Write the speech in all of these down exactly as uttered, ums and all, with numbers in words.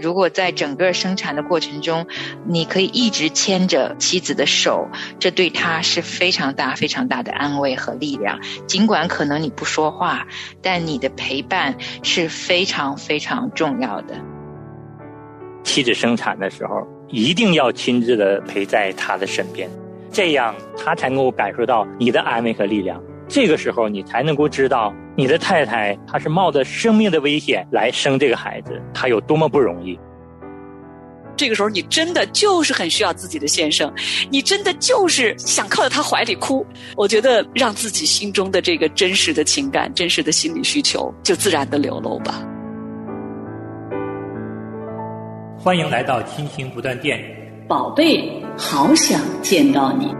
如果在整个生产的过程中你可以一直牵着妻子的手，这对她是非常大非常大的安慰和力量。尽管可能你不说话，但你的陪伴是非常非常重要的。妻子生产的时候一定要亲自的陪在她的身边，这样她才能够感受到你的安慰和力量。这个时候你才能够知道你的太太她是冒着生命的危险来生这个孩子，她有多么不容易。这个时候你真的就是很需要自己的先生，你真的就是想靠在他怀里哭。我觉得让自己心中的这个真实的情感，真实的心理需求就自然的流露吧。欢迎来到亲情不断电，宝贝好想见到你。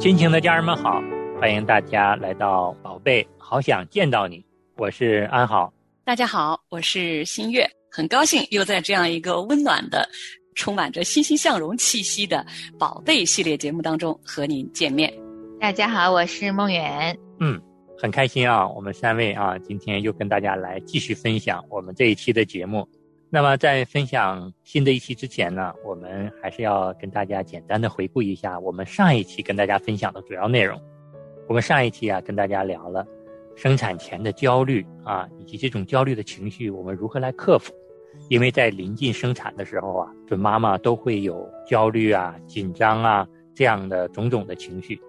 亲情的家人们好，欢迎大家来到宝贝好想见到你，我是安好。大家好，我是新月，很高兴又在这样一个温暖的充满着欣欣向荣气息的宝贝系列节目当中和您见面。大家好，我是梦远。嗯，很开心啊，我们三位啊今天又跟大家来继续分享我们这一期的节目。那么在分享新的一期之前呢，我们还是要跟大家简单的回顾一下我们上一期跟大家分享的主要内容。我们上一期啊跟大家聊了生产前的焦虑啊，以及这种焦虑的情绪我们如何来克服。因为在临近生产的时候啊，准妈妈都会有焦虑啊、紧张啊这样的种种的情绪。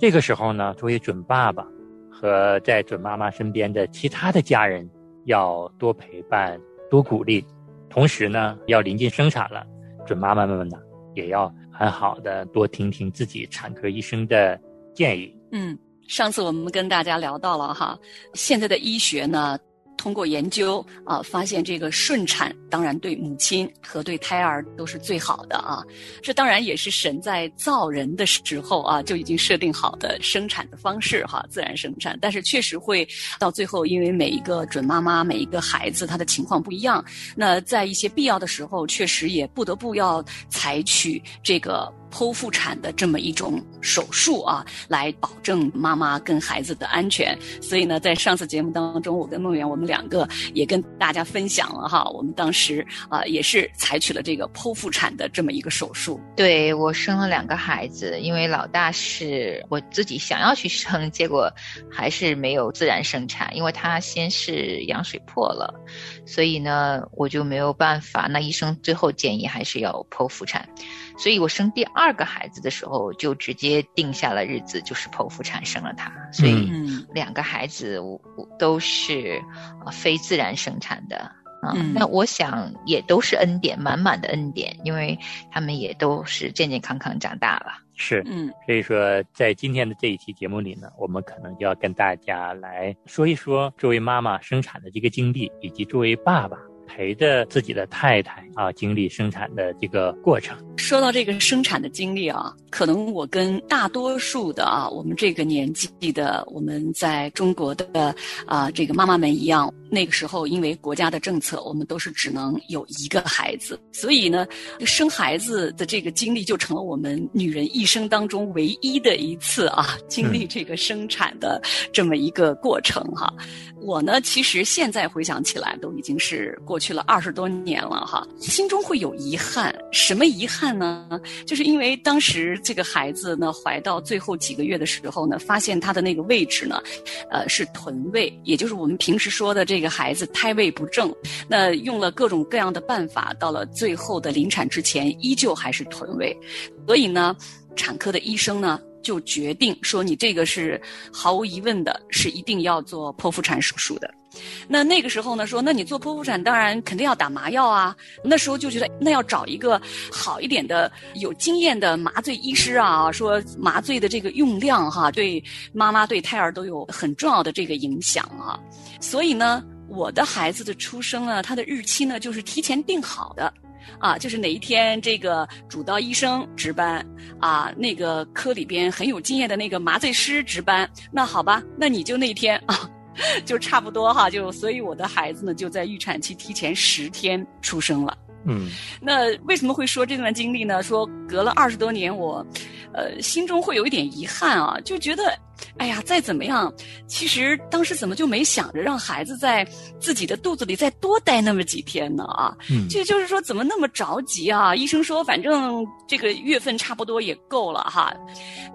这个时候呢，作为准爸爸和在准妈妈身边的其他的家人要多陪伴、多鼓励。同时呢，要临近生产了，准妈妈们呢也要很好的多听听自己产科医生的建议。嗯，上次我们跟大家聊到了哈，现在的医学呢通过研究啊，发现这个顺产当然对母亲和对胎儿都是最好的啊，这当然也是神在造人的时候啊就已经设定好的生产的方式哈，自然生产。但是确实会到最后，因为每一个准妈妈每一个孩子他的情况不一样，那在一些必要的时候确实也不得不要采取这个剖腹产的这么一种手术啊，来保证妈妈跟孩子的安全。所以呢，在上次节目当中，我跟梦圆我们两个也跟大家分享了哈，我们当时啊、呃、也是采取了这个剖腹产的这么一个手术。对，我生了两个孩子，因为老大是我自己想要去生，结果还是没有自然生产，因为他先是羊水破了，所以呢我就没有办法，那医生最后建议还是要剖腹产。所以我生第二个孩子的时候就直接定下了日子，就是剖腹产生了他。所以两个孩子都是非自然生产的、嗯嗯、那我想也都是恩典，满满的恩典，因为他们也都是健健康康长大了。是，所以说在今天的这一期节目里呢，我们可能就要跟大家来说一说作为妈妈生产的这个经历，以及作为爸爸陪着自己的太太啊，经历生产的这个过程。说到这个生产的经历啊，可能我跟大多数的啊，我们这个年纪的，我们在中国的啊，这个妈妈们一样，那个时候因为国家的政策，我们都是只能有一个孩子，所以呢，生孩子的这个经历就成了我们女人一生当中唯一的一次啊，经历这个生产的这么一个过程哈、啊。嗯、我呢，其实现在回想起来，都已经是过去去了二十多年了哈，心中会有遗憾。什么遗憾呢？就是因为当时这个孩子呢怀到最后几个月的时候呢，发现他的那个位置呢呃，是臀位，也就是我们平时说的这个孩子胎位不正。那用了各种各样的办法，到了最后的临产之前依旧还是臀位。所以呢，产科的医生呢就决定说，你这个是毫无疑问的是一定要做剖腹产手术的。那那个时候呢说，那你做剖腹产当然肯定要打麻药啊，那时候就觉得那要找一个好一点的有经验的麻醉医师啊，说麻醉的这个用量哈、啊、对妈妈对胎儿都有很重要的这个影响啊。所以呢，我的孩子的出生呢，他的日期呢就是提前定好的啊，就是哪一天这个主刀医生值班啊，那个科里边很有经验的那个麻醉师值班，那好吧，那你就那天啊就差不多哈，就所以我的孩子呢就在预产期提前十天出生了。嗯，那为什么会说这段经历呢？说隔了二十多年，我呃心中会有一点遗憾啊，就觉得哎呀，再怎么样，其实当时怎么就没想着让孩子在自己的肚子里再多待那么几天呢啊？嗯，这就是说怎么那么着急啊？医生说反正这个月份差不多也够了哈。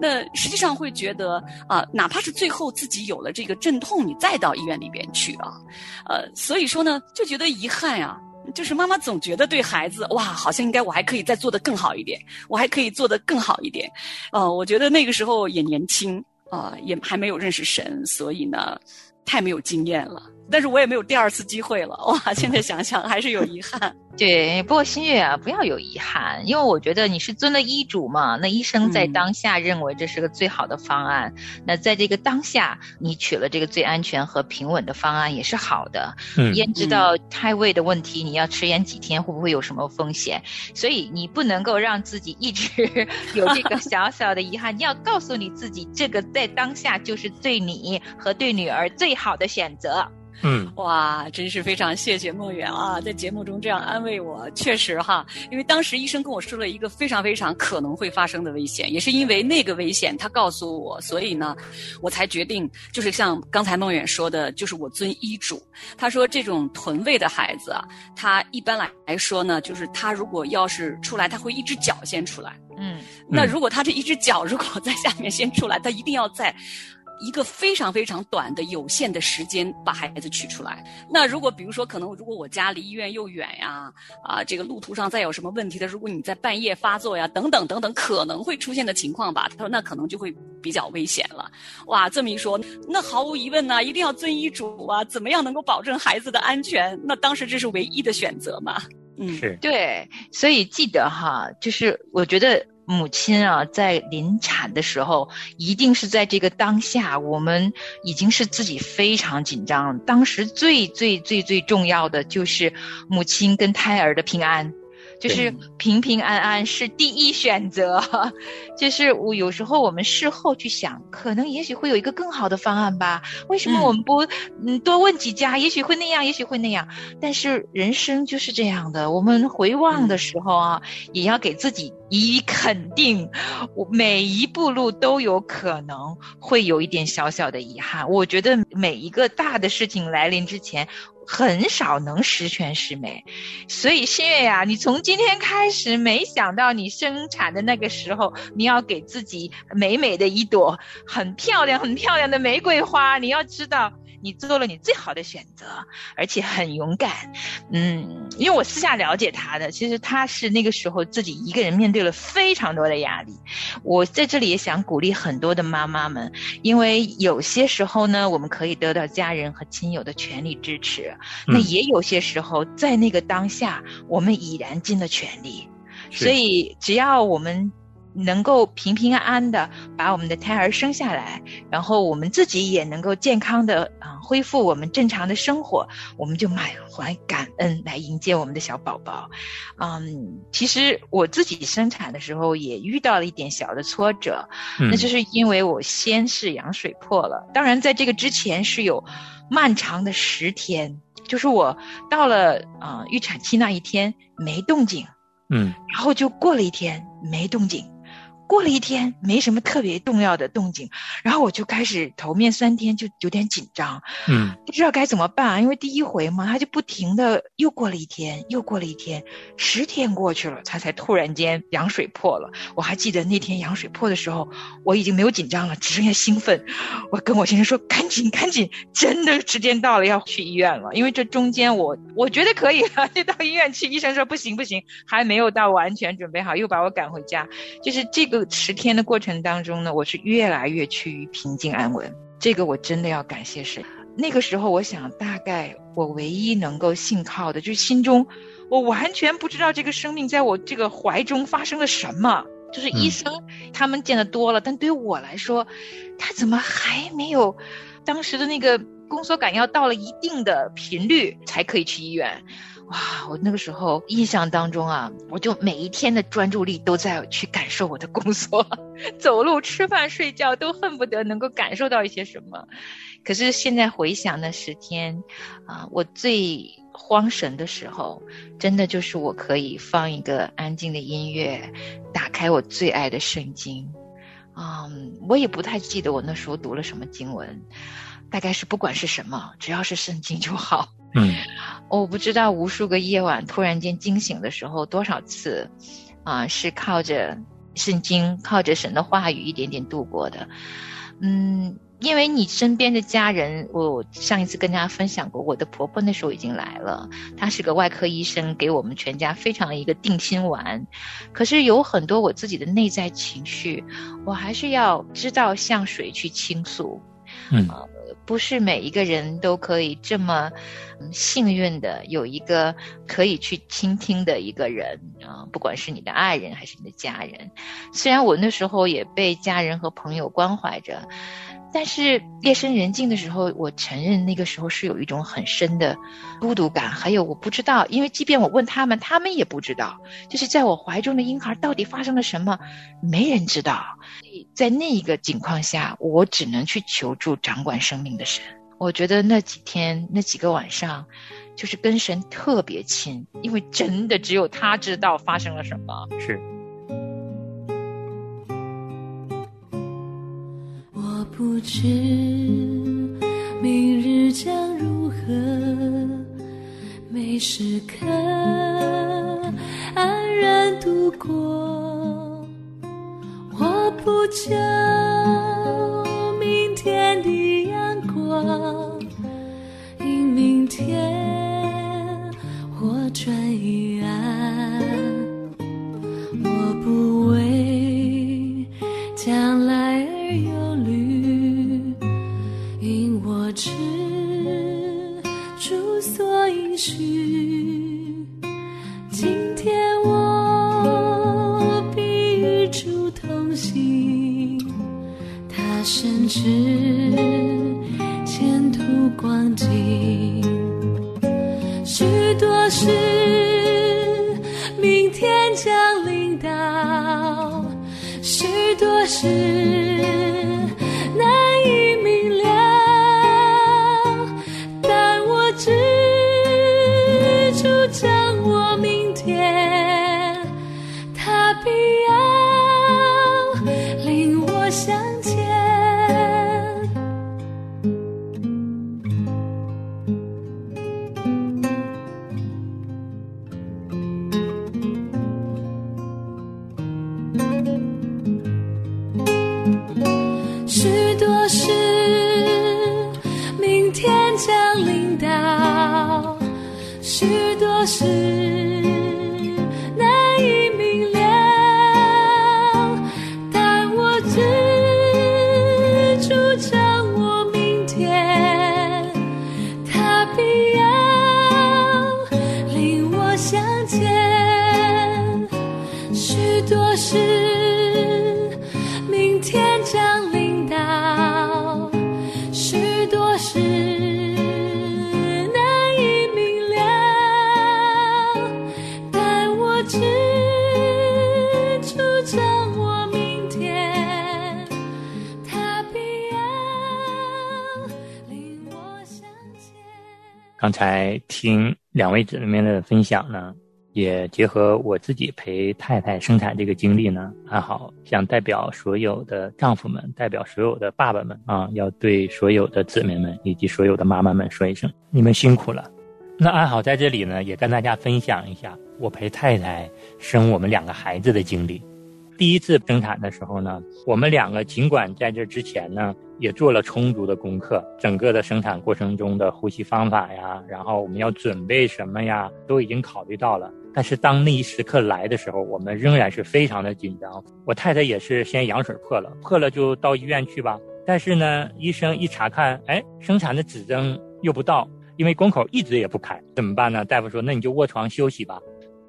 那实际上会觉得啊、呃，哪怕是最后自己有了这个阵痛，你再到医院里边去啊，呃，所以说呢，就觉得遗憾啊。就是妈妈总觉得对孩子，哇，好像应该我还可以再做得更好一点，我还可以做得更好一点。呃，我觉得那个时候也年轻啊、呃，也还没有认识神，所以呢，太没有经验了。但是我也没有第二次机会了，哇！现在想想还是有遗憾。对，不过新月啊，不要有遗憾，因为我觉得你是遵了医嘱嘛，那医生在当下认为这是个最好的方案、嗯、那在这个当下你取了这个最安全和平稳的方案也是好的、嗯、焉知道胎位的问题你要迟延几天会不会有什么风险，所以你不能够让自己一直有这个小小的遗憾你要告诉你自己这个在当下就是对你和对女儿最好的选择。嗯，哇，真是非常谢谢梦圆啊，在节目中这样安慰我，确实哈，因为当时医生跟我说了一个非常非常可能会发生的危险，也是因为那个危险他告诉我，所以呢，我才决定，就是像刚才梦圆说的，就是我遵医嘱。他说这种臀位的孩子啊，他一般来说呢，就是他如果要是出来，他会一只脚先出来。嗯，那如果他这一只脚如果在下面先出来，他一定要在一个非常非常短的有限的时间把孩子取出来。那如果比如说可能如果我家离医院又远呀，啊、呃，这个路途上再有什么问题的，如果你在半夜发作呀，等等等等可能会出现的情况吧，他说那可能就会比较危险了。哇，这么一说，那毫无疑问呢、啊，一定要遵医嘱啊，怎么样能够保证孩子的安全？那当时这是唯一的选择嘛。嗯，是，对，所以记得哈，就是我觉得母亲啊，在临产的时候，一定是在这个当下，我们已经是自己非常紧张了。当时最最最最重要的就是母亲跟胎儿的平安，就是平平安安是第一选择。就是我有时候我们事后去想，可能也许会有一个更好的方案吧，为什么我们不嗯多问几家，也许会那样，也许会那样。但是人生就是这样的，我们回望的时候啊，嗯、也要给自己以肯定，我每一步路都有可能会有一点小小的遗憾。我觉得每一个大的事情来临之前很少能十全十美，所以新月呀，你从今天开始，没想到你生产的那个时候，你要给自己美美的一朵很漂亮很漂亮的玫瑰花，你要知道你做了你最好的选择，而且很勇敢。嗯，因为我私下了解他的，其实他是那个时候自己一个人面对了非常多的压力。我在这里也想鼓励很多的妈妈们，因为有些时候呢，我们可以得到家人和亲友的全力支持，那也有些时候在那个当下，我们已然尽了全力。所以只要我们能够平平安安的把我们的胎儿生下来，然后我们自己也能够健康的、呃、恢复我们正常的生活，我们就满怀感恩来迎接我们的小宝宝。嗯，其实我自己生产的时候也遇到了一点小的挫折、嗯、那就是因为我先是羊水破了，当然在这个之前是有漫长的十天，就是我到了呃预产期那一天没动静，嗯，然后就过了一天没动静，过了一天没什么特别重要的动静，然后我就开始头面三天就有点紧张，嗯，不知道该怎么办、啊、因为第一回嘛，他就不停的又过了一天又过了一天，十天过去了他才突然间羊水破了。我还记得那天羊水破的时候，我已经没有紧张了，只剩下兴奋。我跟我先生说赶紧赶紧，真的时间到了要去医院了，因为这中间我我觉得可以了，就到医院去，医生说不行不行，还没有到完全准备好，又把我赶回家。就是这个这个十天的过程当中呢，我是越来越趋于平静安稳，这个我真的要感谢神。那个时候我想大概我唯一能够信靠的就是心中我完全不知道这个生命在我这个怀中发生了什么，就是医生、嗯、他们见得多了，但对我来说他怎么还没有当时的那个宫缩感要到了一定的频率才可以去医院。哇！我那个时候印象当中啊，我就每一天的专注力都在去感受我的宫缩，走路吃饭睡觉都恨不得能够感受到一些什么。可是现在回想那十天啊、呃，我最慌神的时候真的就是我可以放一个安静的音乐，打开我最爱的圣经，嗯，我也不太记得我那时候读了什么经文，大概是不管是什么，只要是圣经就好。嗯，我不知道无数个夜晚突然间惊醒的时候多少次，啊、呃，是靠着圣经，靠着神的话语一点点度过的。嗯，因为你身边的家人，我上一次跟大家分享过，我的婆婆那时候已经来了，她是个外科医生，给我们全家非常一个定心丸。可是有很多我自己的内在情绪，我还是要知道向谁去倾诉。嗯、呃，不是每一个人都可以这么幸运的有一个可以去倾听的一个人啊、呃，不管是你的爱人还是你的家人。虽然我那时候也被家人和朋友关怀着，但是夜深人静的时候，我承认那个时候是有一种很深的孤独感，还有我不知道，因为即便我问他们，他们也不知道，就是在我怀中的婴孩到底发生了什么，没人知道。在那一个情况下，我只能去求助掌管生命的神。我觉得那几天那几个晚上就是跟神特别亲，因为真的只有他知道发生了什么。是我不知明日将如何，每时刻安然度过。我不求明天的阳光，因明天我转一暗。我不为将来而忧虑，因我知主所应许。今天我必与主同行，他深知前途光景。许多事明天降临到，许多事难以明了，但我知主掌握明天，他必要领我向前。刚才听两位姊妹的分享呢，也结合我自己陪太太生产这个经历呢，还好想代表所有的丈夫们，代表所有的爸爸们啊，要对所有的姊妹们以及所有的妈妈们说一声，你们辛苦了。那安好在这里呢，也跟大家分享一下我陪太太生我们两个孩子的经历。第一次生产的时候呢，我们两个尽管在这之前呢也做了充足的功课，整个的生产过程中的呼吸方法呀，然后我们要准备什么呀，都已经考虑到了。但是当那一时刻来的时候，我们仍然是非常的紧张。我太太也是先羊水破了，破了就到医院去吧。但是呢，医生一查看，哎，生产的指征又不到，因为宫口一直也不开，怎么办呢？大夫说，那你就卧床休息吧。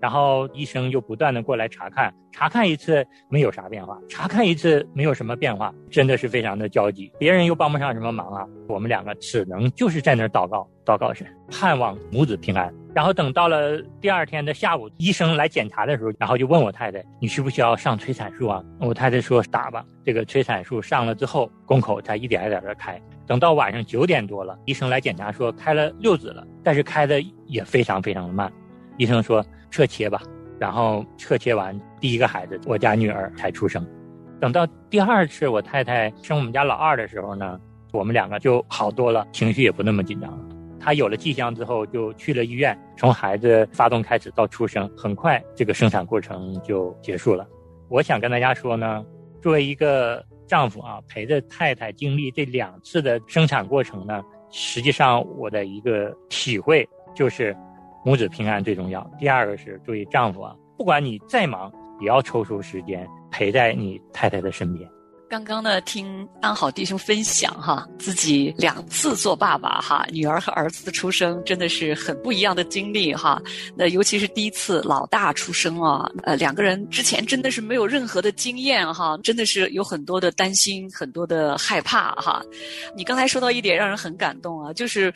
然后医生又不断的过来查看，查看一次没有啥变化，查看一次没有什么变化，真的是非常的焦急，别人又帮不上什么忙啊，我们两个只能就是在那儿祷告，祷告神，盼望母子平安。然后等到了第二天的下午，医生来检查的时候，然后就问我太太，你需不需要上催产素啊？我太太说打吧。这个催产素上了之后，宫口才一点一点的开，等到晚上九点多了，医生来检查说开了六指了，但是开的也非常非常的慢。医生说撤切吧，然后撤切完第一个孩子，我家女儿才出生。等到第二次我太太生我们家老二的时候呢，我们两个就好多了，情绪也不那么紧张了。他有了迹象之后就去了医院，从孩子发动开始到出生，很快这个生产过程就结束了。我想跟大家说呢，作为一个丈夫啊，陪着太太经历这两次的生产过程呢，实际上我的一个体会就是母子平安最重要。第二个是作为丈夫啊，不管你再忙也要抽出时间陪在你太太的身边。刚刚呢，听安好弟兄分享哈，自己两次做爸爸哈，女儿和儿子出生真的是很不一样的经历哈。那尤其是第一次老大出生啊，呃，两个人之前真的是没有任何的经验哈，真的是有很多的担心，很多的害怕哈。你刚才说到一点让人很感动啊，就是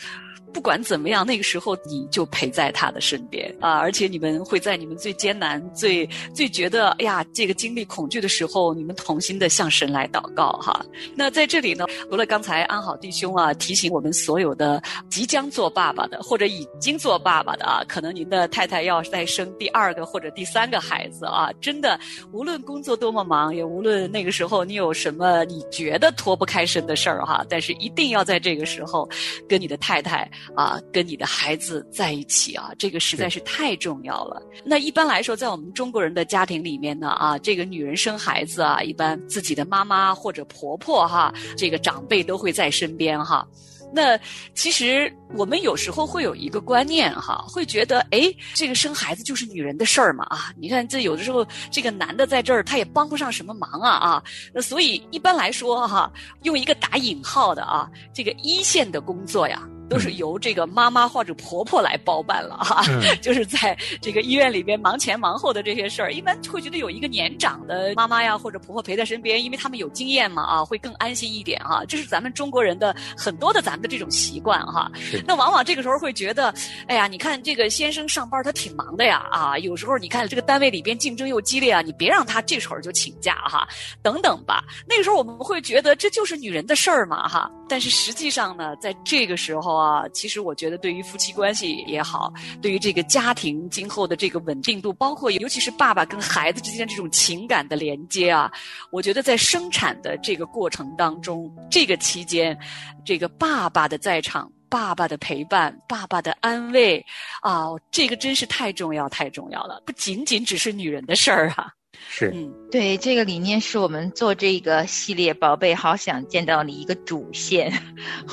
不管怎么样，那个时候你就陪在他的身边啊，而且你们会在你们最艰难、最最觉得哎呀这个经历恐惧的时候，你们同心的向神来。来祷告哈。那在这里呢，除了刚才安好弟兄啊提醒我们所有的即将做爸爸的或者已经做爸爸的啊，可能您的太太要再生第二个或者第三个孩子啊，真的无论工作多么忙，也无论那个时候你有什么你觉得脱不开身的事儿哈，但是一定要在这个时候跟你的太太啊，跟你的孩子在一起啊，这个实在是太重要了。那一般来说，在我们中国人的家庭里面呢啊，这个女人生孩子啊，一般自己的妈妈妈或者婆婆哈，这个长辈都会在身边哈。那其实我们有时候会有一个观念哈，会觉得诶，这个生孩子就是女人的事儿嘛啊，你看这有的时候这个男的在这儿他也帮不上什么忙啊啊，那所以一般来说哈，用一个打引号的啊，这个一线的工作呀，都是由这个妈妈或者婆婆来包办了哈、啊嗯，就是在这个医院里边忙前忙后的这些事儿，一般会觉得有一个年长的妈妈呀或者婆婆陪在身边，因为他们有经验嘛啊，会更安心一点哈、啊。这是咱们中国人的很多的咱们的这种习惯哈、啊。那往往这个时候会觉得，哎呀，你看这个先生上班他挺忙的呀啊，有时候你看这个单位里边竞争又激烈啊，你别让他这会儿就请假哈、啊，等等吧。那个时候我们会觉得这就是女人的事儿嘛哈、啊，但是实际上呢，在这个时候。啊，其实我觉得对于夫妻关系也好，对于这个家庭今后的这个稳定度，包括尤其是爸爸跟孩子之间这种情感的连接啊，我觉得在生产的这个过程当中，这个期间，这个爸爸的在场，爸爸的陪伴，爸爸的安慰啊，这个真是太重要太重要了，不仅仅只是女人的事儿啊。是，嗯，对，这个理念是我们做这个系列《宝贝好想见到你》一个主线。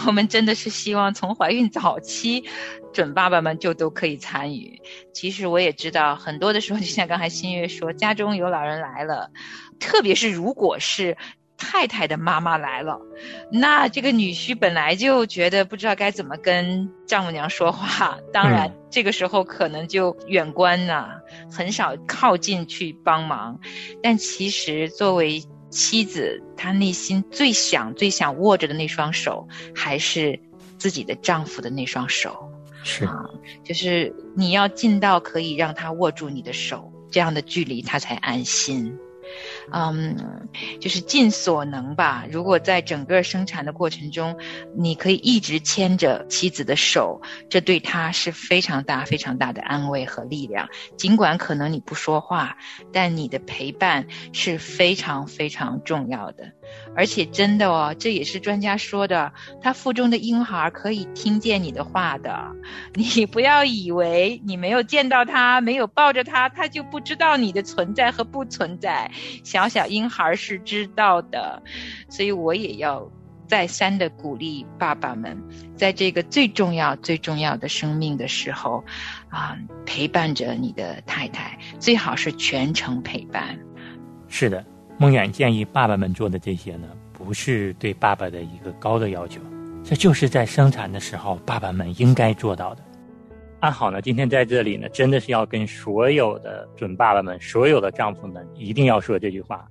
我们真的是希望从怀孕早期，准爸爸们就都可以参与。其实我也知道，很多的时候，就像刚才新月说，家中有老人来了，特别是如果是太太的妈妈来了，那这个女婿本来就觉得不知道该怎么跟丈母娘说话，当然这个时候可能就远观了，很少靠近去帮忙。但其实作为妻子，她内心最想最想握着的那双手，还是自己的丈夫的那双手。是啊，就是你要尽到可以让他握住你的手这样的距离，他才安心。嗯，就是尽所能吧。如果在整个生产的过程中，你可以一直牵着妻子的手，这对她是非常大非常大的安慰和力量。尽管可能你不说话，但你的陪伴是非常非常重要的。而且真的哦，这也是专家说的，他腹中的婴孩可以听见你的话的。你不要以为你没有见到他，没有抱着他，他就不知道你的存在和不存在。小小婴孩是知道的。所以我也要再三的鼓励爸爸们，在这个最重要最重要的生命的时候啊，陪伴着你的太太，最好是全程陪伴。是的，孟远建议爸爸们做的这些呢，不是对爸爸的一个高的要求，这就是在生产的时候爸爸们应该做到的。安好呢，今天在这里呢，真的是要跟所有的准爸爸们，所有的丈夫们一定要说这句话，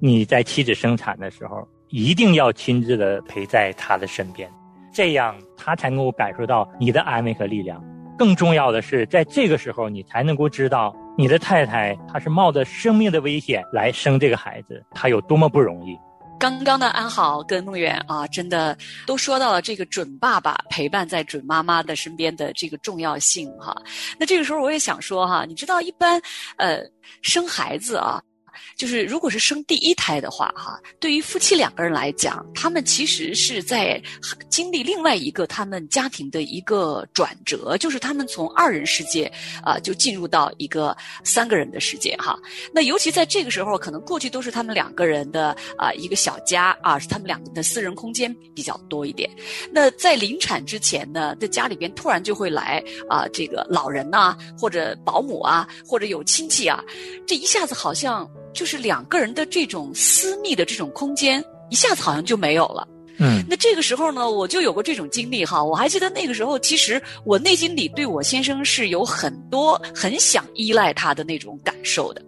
你在妻子生产的时候一定要亲自的陪在她的身边，这样她才能够感受到你的安慰和力量。更重要的是，在这个时候你才能够知道你的太太她是冒着生命的危险来生这个孩子，她有多么不容易。刚刚的安好跟孟远啊，真的都说到了这个准爸爸陪伴在准妈妈的身边的这个重要性哈。那这个时候我也想说哈，你知道一般呃生孩子啊，就是如果是生第一胎的话哈、啊，对于夫妻两个人来讲，他们其实是在经历另外一个他们家庭的一个转折，就是他们从二人世界啊、呃、就进入到一个三个人的世界哈、啊。那尤其在这个时候，可能过去都是他们两个人的啊、呃、一个小家啊，是他们两个人的私人空间比较多一点。那在临产之前呢，在家里边突然就会来啊、呃、这个老人呐、啊，或者保姆啊，或者有亲戚啊，这一下子好像就是两个人的这种私密的这种空间，一下子好像就没有了。嗯，那这个时候呢，我就有过这种经历哈。我还记得那个时候，其实我内心里对我先生是有很多很想依赖他的那种感受的，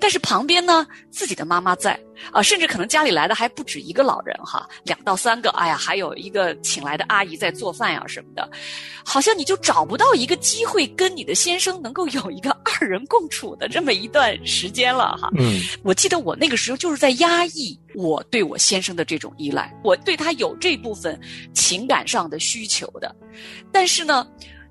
但是旁边呢，自己的妈妈在啊，甚至可能家里来的还不止一个老人哈，两到三个，哎呀，还有一个请来的阿姨在做饭呀、啊、什么的，好像你就找不到一个机会跟你的先生能够有一个二人共处的这么一段时间了哈。嗯，我记得我那个时候就是在压抑我对我先生的这种依赖，我对他有这部分情感上的需求的，但是呢，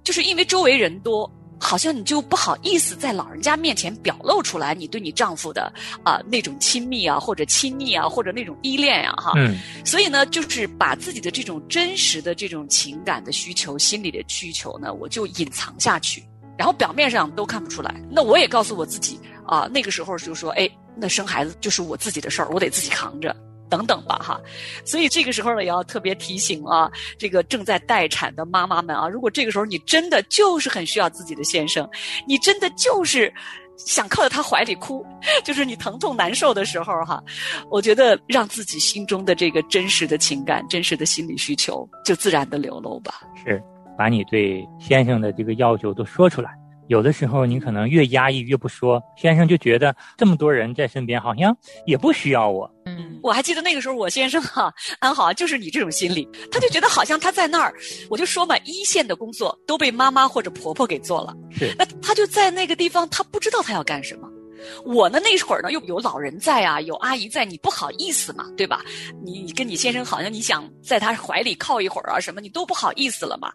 就是因为周围人多，好像你就不好意思在老人家面前表露出来你对你丈夫的啊、呃、那种亲密啊，或者亲昵啊，或者那种依恋啊哈。嗯。所以呢，就是把自己的这种真实的这种情感的需求、心理的需求呢，我就隐藏下去，然后表面上都看不出来。那我也告诉我自己啊、呃，那个时候就说，哎，那生孩子就是我自己的事儿，我得自己扛着。等等吧哈，所以这个时候呢，也要特别提醒啊，这个正在待产的妈妈们啊，如果这个时候你真的就是很需要自己的先生，你真的就是想靠在他怀里哭，就是你疼痛难受的时候哈，我觉得让自己心中的这个真实的情感、真实的心理需求就自然的流露吧。是，把你对先生的这个要求都说出来。有的时候你可能越压抑越不说，先生就觉得这么多人在身边好像也不需要我。嗯，我还记得那个时候我先生哈、啊、安好就是你这种心理，他就觉得好像他在那儿，我就说嘛，一线的工作都被妈妈或者婆婆给做了，是，那他就在那个地方，他不知道他要干什么。我呢那会儿呢又有老人在啊，有阿姨在，你不好意思嘛，对吧？你你跟你先生好像你想在他怀里靠一会儿啊什么，你都不好意思了嘛。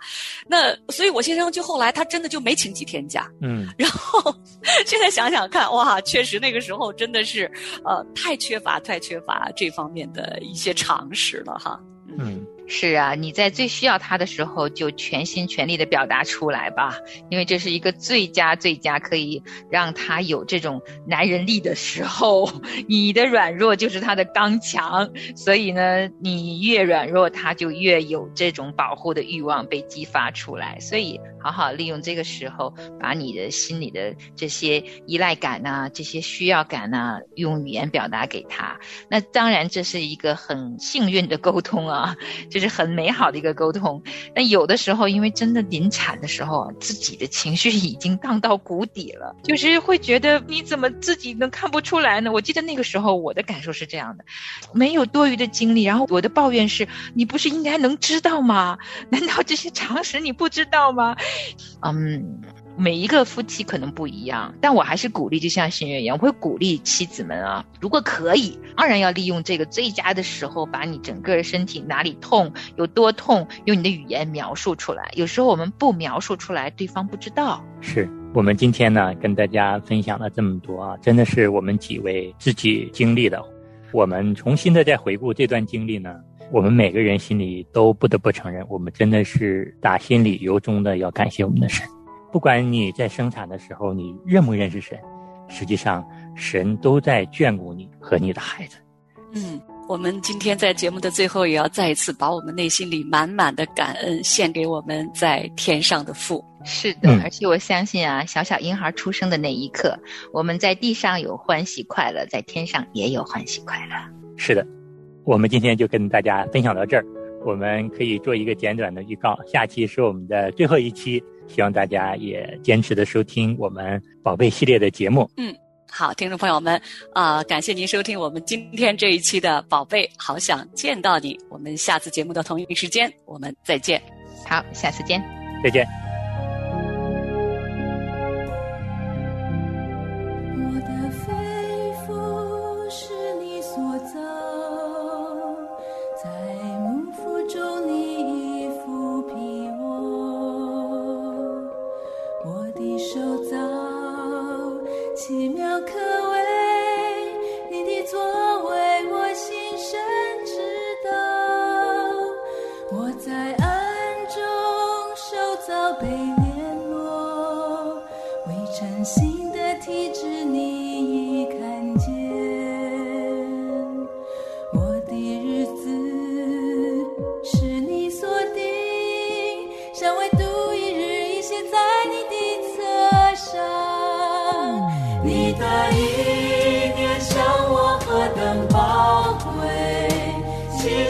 那所以我先生就后来他真的就没请几天假。嗯，然后现在想想看，哇，确实那个时候真的是呃太缺乏太缺乏这方面的一些常识了哈。嗯，是啊，你在最需要他的时候就全心全力的表达出来吧，因为这是一个最佳最佳可以让他有这种男人力的时候，你的软弱就是他的刚强，所以呢，你越软弱他就越有这种保护的欲望被激发出来，所以好好利用这个时候，把你的心里的这些依赖感啊，这些需要感啊，用语言表达给他。那当然这是一个很幸运的沟通啊，就是很美好的一个沟通，但有的时候因为真的临产的时候，自己的情绪已经荡到谷底了，就是会觉得你怎么自己能看不出来呢？我记得那个时候我的感受是这样的，没有多余的精力，然后我的抱怨是，你不是应该能知道吗？难道这些常识你不知道吗？嗯，每一个夫妻可能不一样，但我还是鼓励，就像新月一样，我会鼓励妻子们啊，如果可以，当然要利用这个最佳的时候，把你整个身体哪里痛，有多痛，用你的语言描述出来。有时候我们不描述出来，对方不知道。是，我们今天呢，跟大家分享了这么多啊，真的是我们几位自己经历的。我们重新的再回顾这段经历呢，我们每个人心里都不得不承认，我们真的是打心里由衷的要感谢我们的神。不管你在生产的时候你认不认识神，实际上神都在眷顾你和你的孩子。嗯，我们今天在节目的最后也要再一次把我们内心里满满的感恩献给我们在天上的父。是的，而且我相信啊，小小婴孩出生的那一刻，我们在地上有欢喜快乐，在天上也有欢喜快乐。是的，我们今天就跟大家分享到这儿，我们可以做一个简短的预告，下期是我们的最后一期，希望大家也坚持的收听我们宝贝系列的节目。嗯，好，听众朋友们啊、呃，感谢您收听我们今天这一期的宝贝好想见到你，我们下次节目的同一时间我们再见。好，下次见，再见。我的肺腑是你所造，在母腹中你手造，奇妙可畏。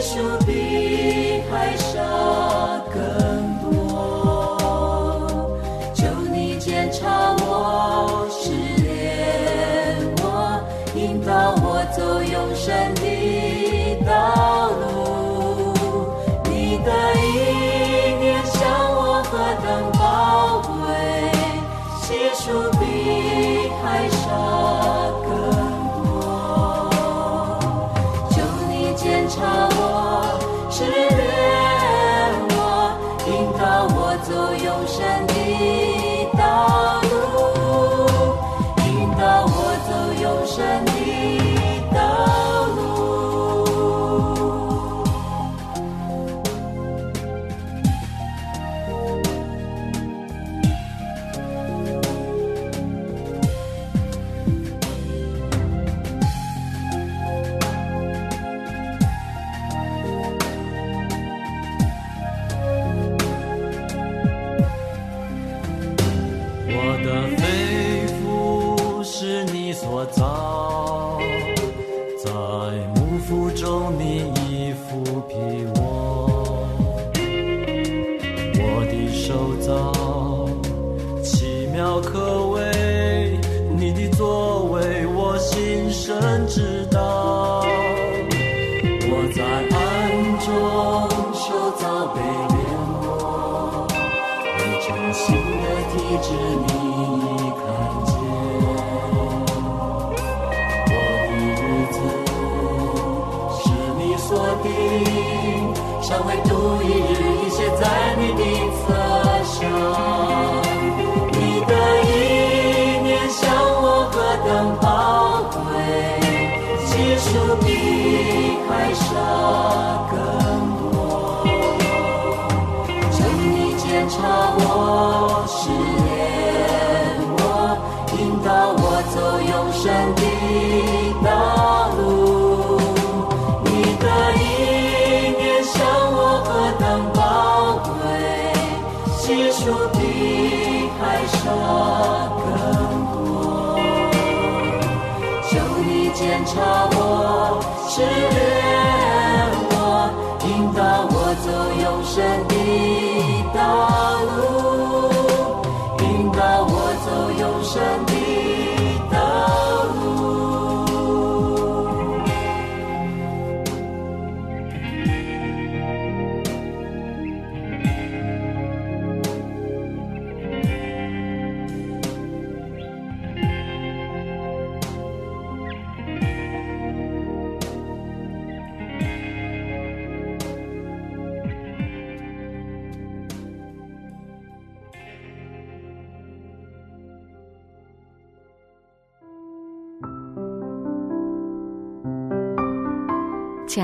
手比海沙更多，求你检查我，试炼我，引导我走永生的道路。你的意念向我何等宝贵，血手比海沙更多，查我，指点我，引导我走永生的道路，引导我走永生的道亲